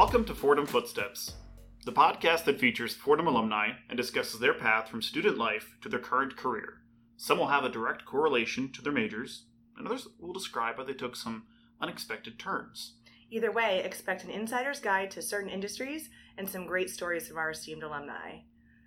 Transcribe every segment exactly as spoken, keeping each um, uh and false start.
Welcome to Fordham Footsteps, the podcast that features Fordham alumni and discusses their path from student life to their current career. Some will have a direct correlation to their majors, and others will describe how they took some unexpected turns. Either way, expect an insider's guide to certain industries and some great stories from our esteemed alumni.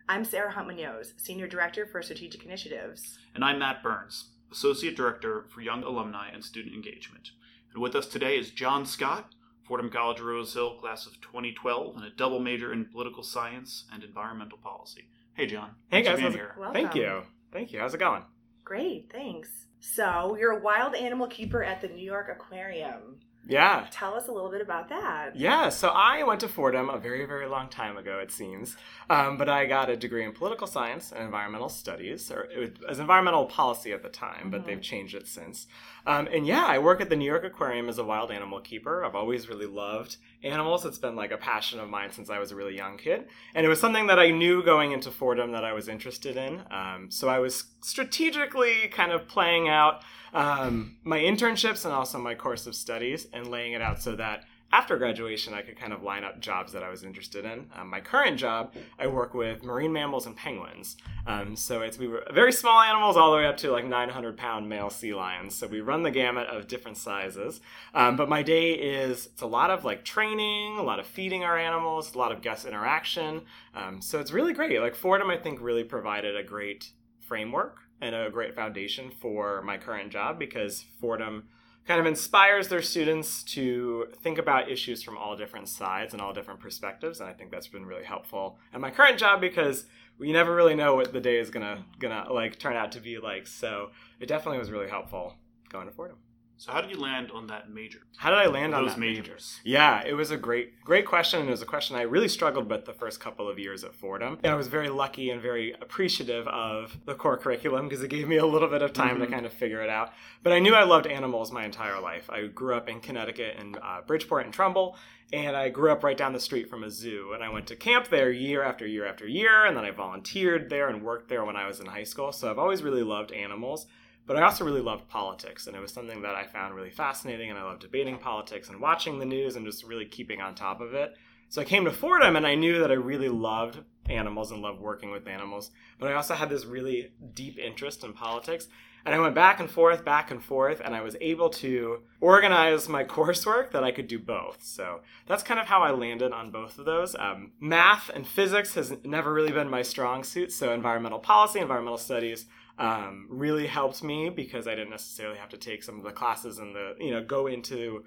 I'm Sarah Hunt-Munoz, Senior Director for Strategic Initiatives. And I'm Matt Burns, Associate Director for Young Alumni and Student Engagement. And with us today is John Scott, Fordham College of Rose Hill, class of twenty twelve, and a double major in political science and environmental policy. Hey, John. Hey, guys. How's it going? Thank you. Thank you. How's it going? Great. Thanks. So, you're a wild animal keeper at the New York Aquarium. Yeah. Tell us a little bit about that. Yeah. So, I went to Fordham a very, very long time ago, it seems. Um, but I got a degree in political science and environmental studies, or it was environmental policy at the time, mm-hmm. but they've changed it since. Um, and yeah, I work at the New York Aquarium as a wild animal keeper. I've always really loved animals. It's been like a passion of mine since I was a really young kid. And it was something that I knew going into Fordham that I was interested in. Um, so I was strategically kind of playing out um, my internships and also my course of studies and laying it out so that after graduation, I could kind of line up jobs that I was interested in. Um, my current job, I work with marine mammals and penguins. Um, so it's we were very small animals all the way up to like nine hundred pound male sea lions. So we run the gamut of different sizes. Um, but my day is, it's a lot of like training, a lot of feeding our animals, a lot of guest interaction. Um, so it's really great. Like Fordham, I think, really provided a great framework and a great foundation for my current job because Fordham kind of inspires their students to think about issues from all different sides and all different perspectives, and I think that's been really helpful at my current job because we never really know what the day is gonna gonna like turn out to be like. So it definitely was really helpful going to Fordham. So how did you land on that major? How did I land on those majors? Yeah, it was a great, great question. And it was a question I really struggled with the first couple of years at Fordham. And I was very lucky and very appreciative of the core curriculum because it gave me a little bit of time mm-hmm. to kind of figure it out. But I knew I loved animals my entire life. I grew up in Connecticut in uh, Bridgeport and Trumbull. And I grew up right down the street from a zoo. And I went to camp there year after year after year. And then I volunteered there and worked there when I was in high school. So I've always really loved animals. But I also really loved politics, and it was something that I found really fascinating, and I loved debating politics and watching the news and just really keeping on top of it. So I came to Fordham, and I knew that I really loved animals and loved working with animals, but I also had this really deep interest in politics, and I went back and forth, back and forth, and I was able to organize my coursework that I could do both. So that's kind of how I landed on both of those. Um, math and physics has never really been my strong suit, so environmental policy, environmental studies, Um, really helped me because I didn't necessarily have to take some of the classes and the, you know, go into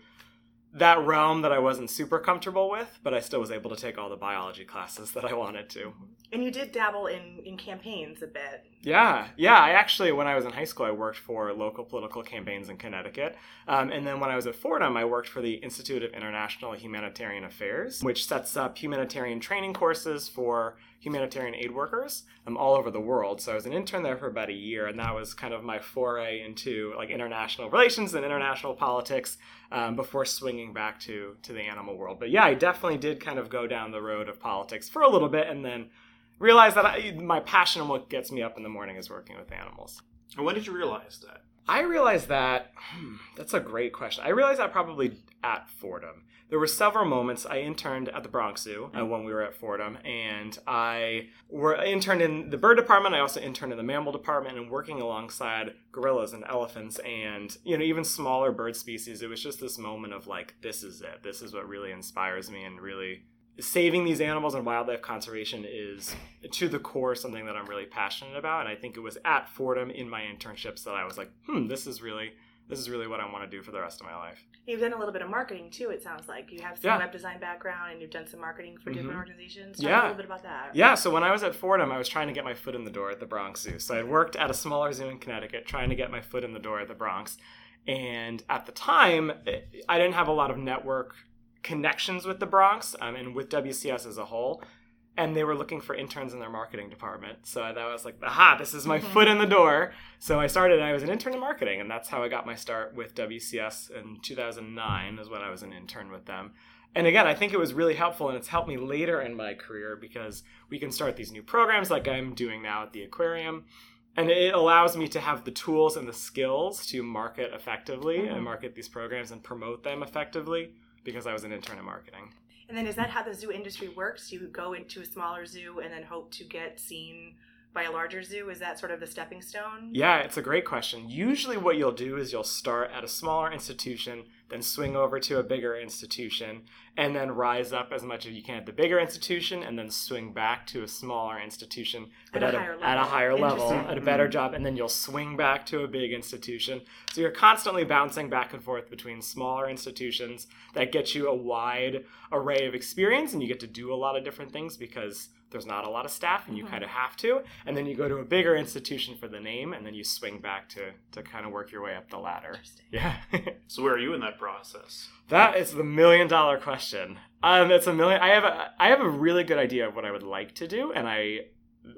that realm that I wasn't super comfortable with, but I still was able to take all the biology classes that I wanted to. And you did dabble in, in campaigns a bit. Yeah. Yeah. I actually, when I was in high school, I worked for local political campaigns in Connecticut. Um, and then when I was at Fordham, I worked for the Institute of International Humanitarian Affairs, which sets up humanitarian training courses for humanitarian aid workers um, all over the world. So I was an intern there for about a year, and that was kind of my foray into like international relations and international politics um, before swinging back to to the animal world. But yeah, I definitely did kind of go down the road of politics for a little bit and then realized that I, my passion and what gets me up in the morning is working with animals. And when did you realize that? I realized that, hmm, that's a great question. I realized that probably at Fordham. There were several moments. I interned at the Bronx Zoo uh, when we were at Fordham, and I were interned in the bird department. I also interned in the mammal department and working alongside gorillas and elephants and, you know, even smaller bird species. It was just this moment of like, this is it. This is what really inspires me, and really saving these animals and wildlife conservation is, to the core, something that I'm really passionate about. And I think it was at Fordham in my internships that I was like, hmm, this is really, this is really what I want to do for the rest of my life. You've done a little bit of marketing, too, it sounds like. You have some yeah. web design background, and you've done some marketing for mm-hmm. different organizations. Tell yeah. me a little bit about that. Yeah, so when I was at Fordham, I was trying to get my foot in the door at the Bronx Zoo. So I had worked at a smaller zoo in Connecticut, trying to get my foot in the door at the Bronx. And at the time, I didn't have a lot of network connections with the Bronx um, and with W C S as a whole, and they were looking for interns in their marketing department. So that was like, aha, this is my mm-hmm. foot in the door. So I started, and I was an intern in marketing, and that's how I got my start with W C S in two thousand nine is when I was an intern with them. And again, I think it was really helpful, and it's helped me later in my career because we can start these new programs like I'm doing now at the aquarium, and it allows me to have the tools and the skills to market effectively mm-hmm. and market these programs and promote them effectively because I was an intern in marketing. And then is that how the zoo industry works? You go into a smaller zoo and then hope to get seen by a larger zoo? Is that sort of the stepping stone? Yeah, it's a great question. Usually what you'll do is you'll start at a smaller institution, then swing over to a bigger institution, and then rise up as much as you can at the bigger institution, and then swing back to a smaller institution, but at a, at a, at a higher level, at a better job, and then you'll swing back to a big institution. So you're constantly bouncing back and forth between smaller institutions that get you a wide array of experience, and you get to do a lot of different things because there's not a lot of staff, and you mm-hmm. kind of have to. And then you go to a bigger institution for the name, and then you swing back to to kind of work your way up the ladder. Yeah. So where are you in that process? That is the million dollar question. Um, it's a million. I have a I have a really good idea of what I would like to do, and I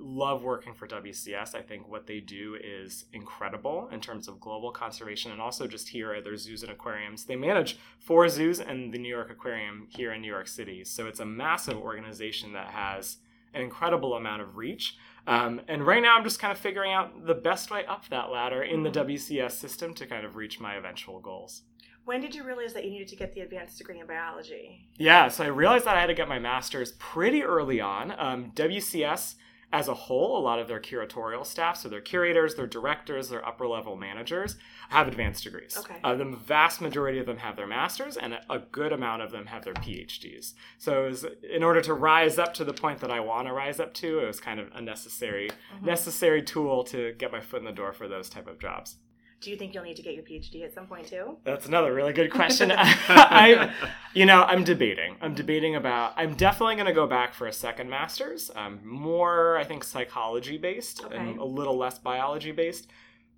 love working for W C S. I think what they do is incredible in terms of global conservation, and also just here at their zoos and aquariums. They manage four zoos and the New York Aquarium here in New York City. So it's a massive organization that has an incredible amount of reach. Um, and right now I'm just kind of figuring out the best way up that ladder in the W C S system to kind of reach my eventual goals. When did you realize that you needed to get the advanced degree in biology? Yeah, so I realized that I had to get my master's pretty early on. Um, W C S as a whole, a lot of their curatorial staff, so their curators, their directors, their upper level managers, have advanced degrees. Okay. Uh, the vast majority of them have their masters, and a good amount of them have their PhDs. So it was, in order to rise up to the point that I want to rise up to, it was kind of a necessary, mm-hmm. necessary tool to get my foot in the door for those type of jobs. Do you think you'll need to get your PhD at some point too? That's another really good question. I, you know, I'm debating. I'm debating about, I'm definitely going to go back for a second master's. Um, more, I think, psychology based okay. and a little less biology based.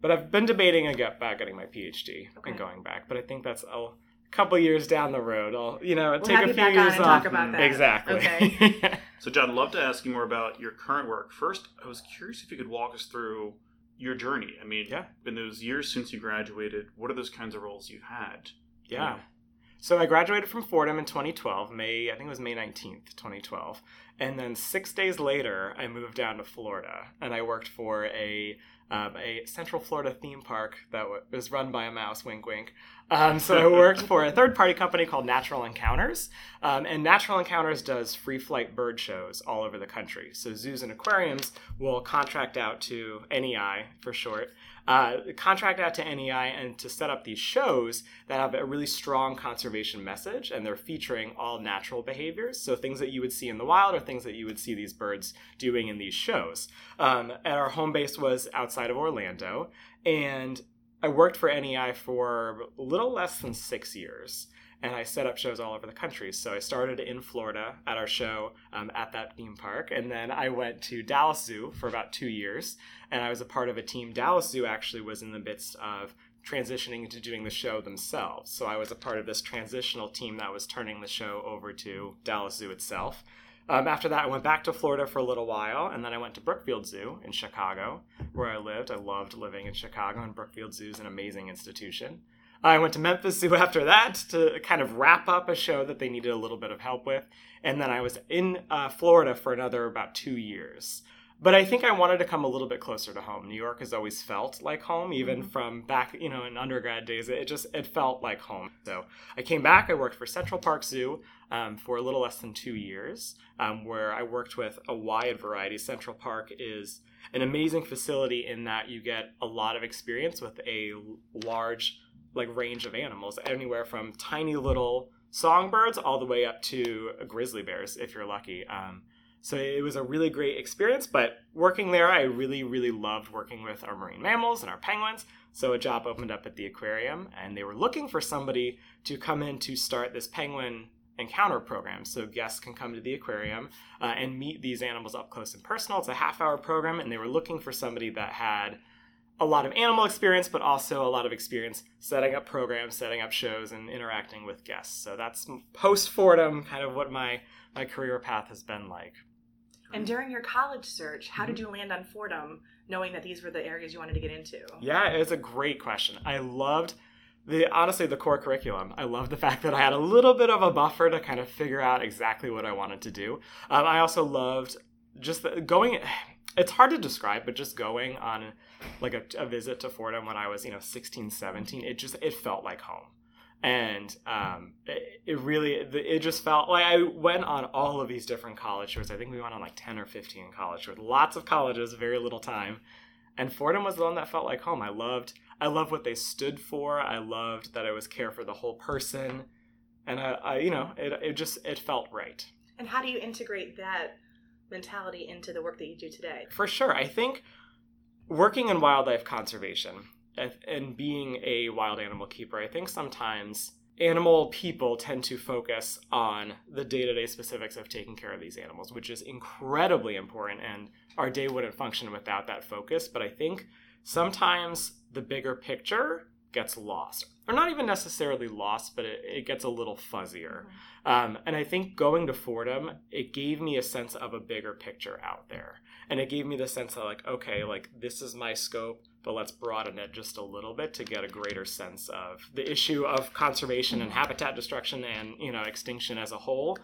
But I've been debating about getting my PhD okay. and going back. But I think that's a couple years down the road. I'll, you know, we'll take a few years off. We'll have you back on and talk about that. Exactly. Okay. yeah. So John, I'd love to ask you more about your current work. First, I was curious if you could walk us through your journey. I mean, yeah. in those years since you graduated, what are those kinds of roles you've had? Yeah. You know? So I graduated from Fordham in twenty twelve, May, I think it was May nineteenth, twenty twelve. And then six days later, I moved down to Florida and I worked for a um, a Central Florida theme park that w- was run by a mouse, wink, wink. Um, so I worked for a third-party company called Natural Encounters. Um, and Natural Encounters does free-flight bird shows all over the country. So zoos and aquariums will contract out to N E I, for short, uh, contract out to N E I and to set up these shows that have a really strong conservation message, and they're featuring all natural behaviors. So things that you would see in the wild or things that you would see these birds doing in these shows. Um, and our home base was outside of Orlando, and I worked for N E I for a little less than six years, and I set up shows all over the country. So I started in Florida at our show um, at that theme park, and then I went to Dallas Zoo for about two years, and I was a part of a team. Dallas Zoo actually was in the midst of transitioning into doing the show themselves. So I was a part of this transitional team that was turning the show over to Dallas Zoo itself. Um, after that, I went back to Florida for a little while, and then I went to Brookfield Zoo in Chicago, where I lived. I loved living in Chicago, and Brookfield Zoo is an amazing institution. I went to Memphis Zoo after that to kind of wrap up a show that they needed a little bit of help with, and then I was in uh, Florida for another about two years. But I think I wanted to come a little bit closer to home. New York has always felt like home, even mm-hmm. from back, you know, in undergrad days. It just, it felt like home. So I came back. I worked for Central Park Zoo um, for a little less than two years, um, where I worked with a wide variety. Central Park is an amazing facility in that you get a lot of experience with a large, like, range of animals, anywhere from tiny little songbirds all the way up to grizzly bears, if you're lucky. Um, So it was a really great experience, but working there, I really, really loved working with our marine mammals and our penguins. So a job opened up at the aquarium, and they were looking for somebody to come in to start this penguin encounter program. So guests can come to the aquarium uh, and meet these animals up close and personal. It's a half-hour program, and they were looking for somebody that had a lot of animal experience, but also a lot of experience setting up programs, setting up shows, and interacting with guests. So that's post-Fordham, kind of what my, my career path has been like. And during your college search, how did you land on Fordham, knowing that these were the areas you wanted to get into? Yeah, it's a great question. I loved the, honestly, the core curriculum. I love the fact that I had a little bit of a buffer to kind of figure out exactly what I wanted to do. Um, I also loved just the, going... It's hard to describe, but just going on like a, a visit to Fordham when I was, you know, sixteen, seventeen, it just, it felt like home. And um, it, it really, it just felt like I went on all of these different college tours. I think we went on like ten or fifteen college tours, lots of colleges, very little time. And Fordham was the one that felt like home. I loved, I loved what they stood for. I loved that I was care for the whole person. And I, I you know, it, it just, it felt right. And how do you integrate that mentality into the work that you do today? For sure. I think working in wildlife conservation and being a wild animal keeper, I think sometimes animal people tend to focus on the day-to-day specifics of taking care of these animals, which is incredibly important, and our day wouldn't function without that focus. But I think sometimes the bigger picture gets lost, or not even necessarily lost, but it, it gets a little fuzzier. Um, and I think going to Fordham, it gave me a sense of a bigger picture out there. And it gave me the sense of like, okay, like this is my scope, but let's broaden it just a little bit to get a greater sense of the issue of conservation and habitat destruction and, you know, extinction as a whole.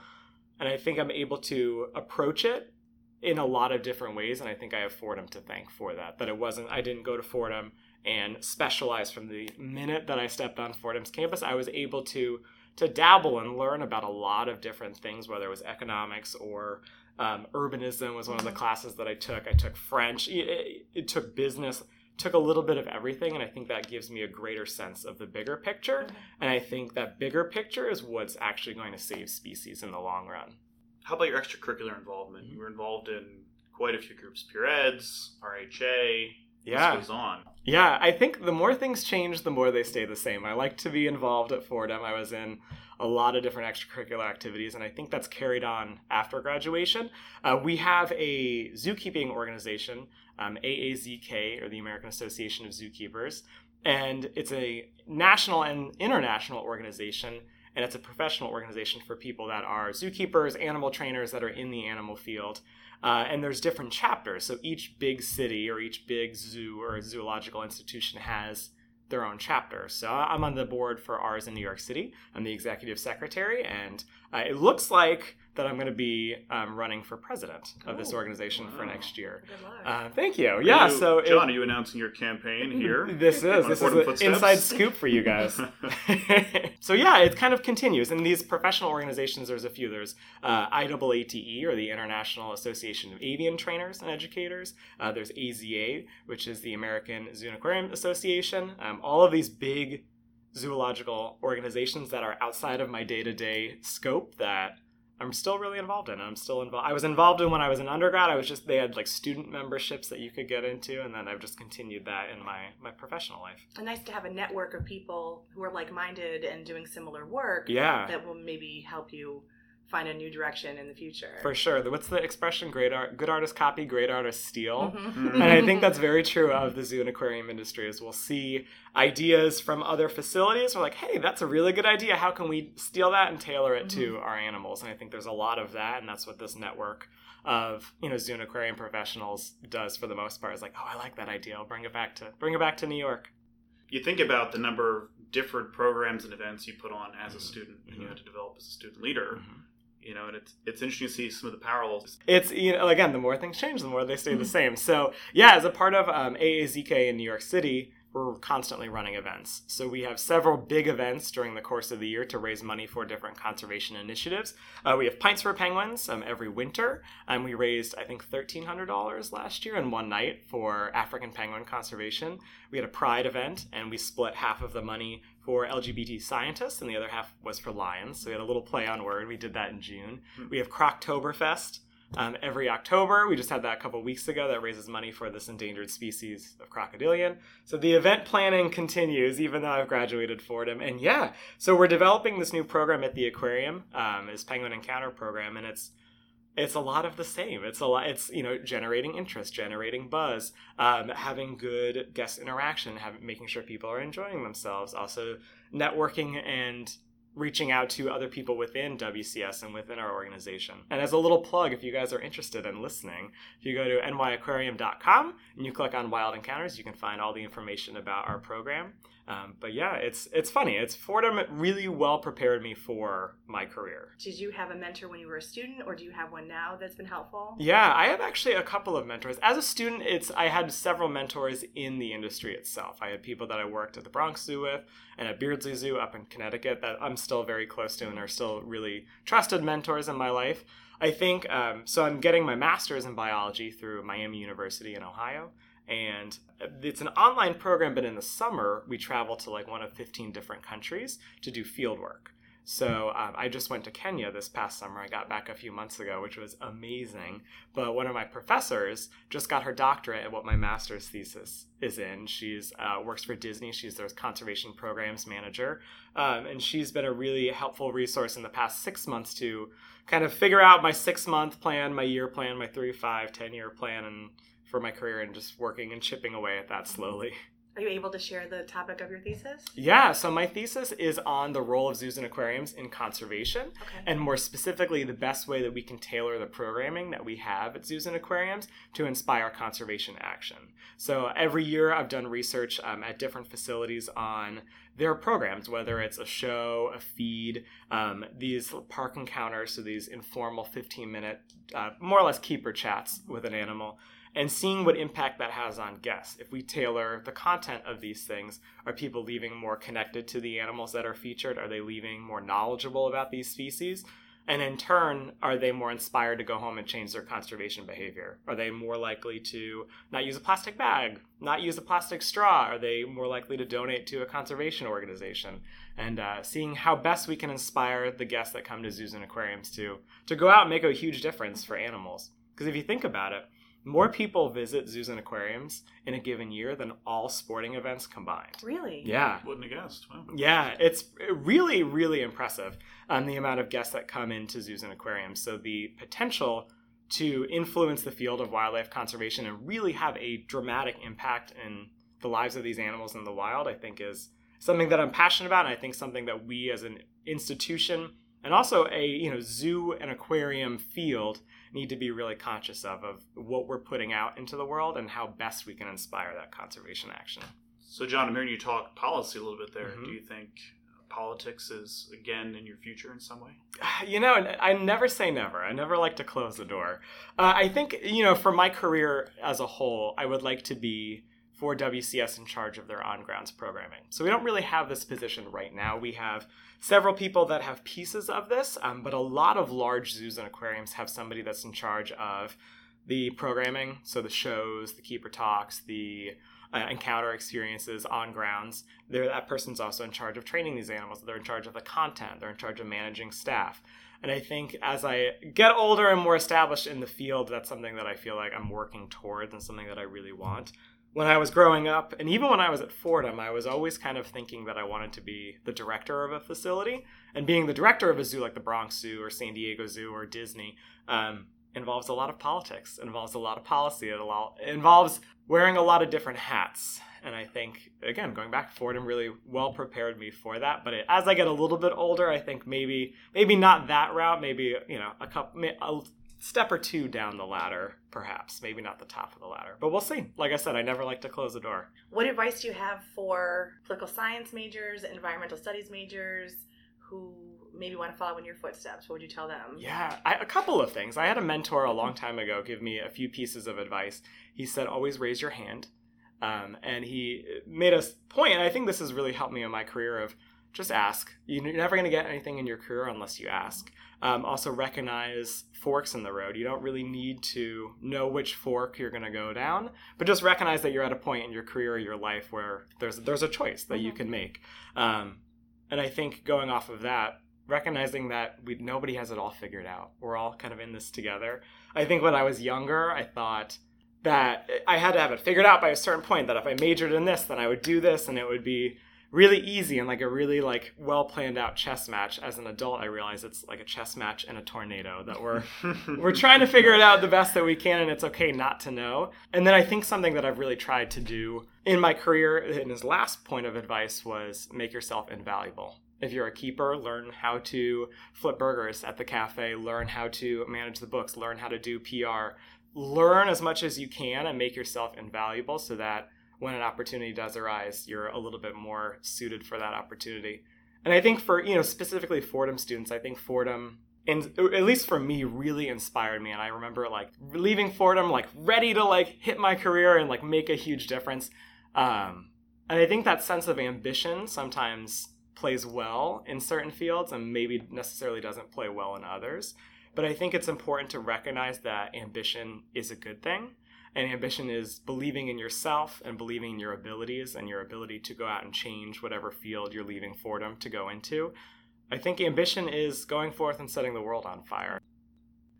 And I think I'm able to approach it in a lot of different ways. And I think I have Fordham to thank for that, that it wasn't, I didn't go to Fordham and specialize from the minute that I stepped on Fordham's campus. I was able to, to dabble and learn about a lot of different things, whether it was economics or um, urbanism was one of the classes that I took. I took French, it, it, it took business, took a little bit of everything, and I think that gives me a greater sense of the bigger picture, and I think that bigger picture is what's actually going to save species in the long run. How about your extracurricular involvement? Mm-hmm. You were involved in quite a few groups, Pure Eds, R H A, yeah. This goes on. Yeah, I think the more things change, the more they stay the same. I like to be involved at Fordham. I was in a lot of different extracurricular activities, and I think that's carried on after graduation. Uh, we have a zookeeping organization, um, A A Z K, or the American Association of Zookeepers, and it's a national and international organization, and it's a professional organization for people that are zookeepers, animal trainers that are in the animal field. Uh, and there's different chapters. So each big city or each big zoo or zoological institution has their own chapter. So I'm on the board for ours in New York City. I'm the executive secretary, and uh, it looks like that I'm going to be um, running for president of this organization oh, wow. for next year. Good luck. Uh, thank you. Are yeah. You, so John, it, are you announcing your campaign here? This is this is an inside scoop for you guys. So yeah, it kind of continues. In these professional organizations, there's a few. There's uh, I A A T E, or the International Association of Avian Trainers and Educators. Uh, there's A Z A, which is the American Zoo and Aquarium Association. Um, all of these big zoological organizations that are outside of my day-to-day scope that I'm still really involved in. I'm still involved. I was involved in when I was an undergrad. I was just, they had like student memberships that you could get into. And then I've just continued that in my, my professional life. And nice to have a network of people who are like-minded and doing similar work. Yeah. That will maybe help you find a new direction in the future. For sure. What's the expression? Great art, good artists copy, great artists steal. Mm-hmm. And I think that's very true of the zoo and aquarium industry, is we'll see ideas from other facilities. We're like, hey, that's a really good idea. How can we steal that and tailor it mm-hmm. to our animals? And I think there's a lot of that, and that's what this network of, you know, zoo and aquarium professionals does for the most part. Is like, oh, I like that idea. I'll bring it back to bring it back to New York. You think about the number of different programs and events you put on as mm-hmm. a student, and mm-hmm. you had to develop as a student leader. Mm-hmm. You know, and it's it's interesting to see some of the parallels. It's, you know, again, the more things change, the more they stay the same. So, yeah, as a part of um, A A Z K in New York City, we're constantly running events. So we have several big events during the course of the year to raise money for different conservation initiatives. Uh, we have Pints for Penguins um, every winter. And um, we raised, I think, one thousand three hundred dollars last year in one night for African penguin conservation. We had a Pride event, and we split half of the money for L G B T scientists, and the other half was for lions. So we had a little play on word. We did that in June. We have Croctoberfest um, every October. We just had that a couple weeks ago. That raises money for this endangered species of crocodilian. So the event planning continues, even though I've graduated Fordham. And yeah, so we're developing this new program at the aquarium, um, is Penguin Encounter Program, and it's It's a lot of the same. It's a lot. It's, you know, generating interest, generating buzz, um, having good guest interaction, having, making sure people are enjoying themselves, also networking and reaching out to other people within W C S and within our organization. And as a little plug, if you guys are interested in listening, if you go to N Y aquarium dot com and you click on Wild Encounters, you can find all the information about our program. Um, but yeah, it's it's funny. It's Fordham really well prepared me for my career. Did you have a mentor when you were a student, or do you have one now that's been helpful? Yeah, I have actually a couple of mentors. As a student, it's I had several mentors in the industry itself. I had people that I worked at the Bronx Zoo with and at Beardsley Zoo up in Connecticut that I'm still very close to and are still really trusted mentors in my life. I think, um, so I'm getting my master's in biology through Miami University in Ohio. And it's an online program, but in the summer, we travel to like one of fifteen different countries to do field work. So um, I just went to Kenya this past summer. I got back a few months ago, which was amazing. But one of my professors just got her doctorate at what my master's thesis is in. She's uh, works for Disney. She's their conservation programs manager. Um, and she's been a really helpful resource in the past six months to kind of figure out my six-month plan, my year plan, my three, five, ten-year plan, and for my career, and just working and chipping away at that slowly. Are you able to share the topic of your thesis? Yeah, so my thesis is on the role of zoos and aquariums in conservation, okay. and more specifically, the best way that we can tailor the programming that we have at zoos and aquariums to inspire conservation action. So every year, I've done research um, at different facilities on their programs, whether it's a show, a feed, um, these park encounters, so these informal fifteen-minute, uh, more or less keeper chats mm-hmm. with an animal, and seeing what impact that has on guests. If we tailor the content of these things, are people leaving more connected to the animals that are featured? Are they leaving more knowledgeable about these species? And in turn, are they more inspired to go home and change their conservation behavior? Are they more likely to not use a plastic bag, not use a plastic straw? Are they more likely to donate to a conservation organization? And uh, seeing how best we can inspire the guests that come to zoos and aquariums to, to go out and make a huge difference for animals. Because if you think about it, more people visit zoos and aquariums in a given year than all sporting events combined. Really? Yeah. Wouldn't have guessed. Wow. Yeah, it's really, really impressive um, the amount of guests that come into zoos and aquariums. So the potential to influence the field of wildlife conservation and really have a dramatic impact in the lives of these animals in the wild, I think, is something that I'm passionate about, and I think something that we as an institution and also a you know zoo and aquarium field need to be really conscious of, of what we're putting out into the world and how best we can inspire that conservation action. So, John, I'm hearing you talk policy a little bit there. Mm-hmm. Do you think politics is, again, in your future in some way? You know, I never say never. I never like to close the door. Uh, I think, you know, for my career as a whole, I would like to be, for W C S, in charge of their on-grounds programming. So we don't really have this position right now. We have several people that have pieces of this, um, but a lot of large zoos and aquariums have somebody that's in charge of the programming, so the shows, the keeper talks, the uh, encounter experiences on grounds. They're, that person's also in charge of training these animals. They're in charge of the content. They're in charge of managing staff. And I think as I get older and more established in the field, that's something that I feel like I'm working towards and something that I really want. When I was growing up, and even when I was at Fordham, I was always kind of thinking that I wanted to be the director of a facility. And being the director of a zoo like the Bronx Zoo or San Diego Zoo or Disney um, involves a lot of politics, involves a lot of policy, it involves wearing a lot of different hats. And I think, again, going back, Fordham really well prepared me for that. But it, as I get a little bit older, I think maybe maybe not that route, maybe you know a couple. A, step or two down the ladder, perhaps. Maybe not the top of the ladder, but we'll see. Like I said, I never like to close the door. What advice do you have for political science majors, environmental studies majors who maybe want to follow in your footsteps? What would you tell them? Yeah, I, a couple of things. I had a mentor a long time ago give me a few pieces of advice. He said, always raise your hand. Um, and he made a point, and I think this has really helped me in my career, of just ask. You're never going to get anything in your career unless you ask. Um, also recognize forks in the road. You don't really need to know which fork you're going to go down, but just recognize that you're at a point in your career or your life where there's there's a choice that you can make. Um, and I think going off of that, recognizing that we, nobody has it all figured out. We're all kind of in this together. I think when I was younger, I thought that I had to have it figured out by a certain point, that if I majored in this, then I would do this, and it would be really easy and like a really like well planned out chess match. As an adult, I realize it's like a chess match and a tornado that we're we're trying to figure it out the best that we can, and it's okay not to know. And then I think something that I've really tried to do in my career, and his last point of advice was make yourself invaluable. If you're a keeper, learn how to flip burgers at the cafe, learn how to manage the books, learn how to do P R. Learn as much as you can and make yourself invaluable so that when an opportunity does arise, you're a little bit more suited for that opportunity. And I think for, you know, specifically Fordham students, I think Fordham, and at least for me, really inspired me. And I remember like leaving Fordham, like ready to like hit my career and like make a huge difference. Um, and I think that sense of ambition sometimes plays well in certain fields and maybe necessarily doesn't play well in others. But I think it's important to recognize that ambition is a good thing. And ambition is believing in yourself and believing in your abilities and your ability to go out and change whatever field you're leaving Fordham to go into. I think ambition is going forth and setting the world on fire.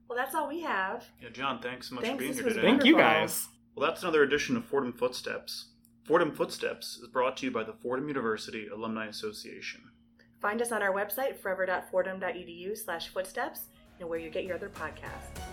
Well, that's all we have. Yeah, John, thanks so much thanks, for being here today. Wonderful. Thank you, guys. Well, that's another edition of Fordham Footsteps. Fordham Footsteps is brought to you by the Fordham University Alumni Association. Find us on our website, forever dot fordham dot e d u slash footsteps, and where you get your other podcasts.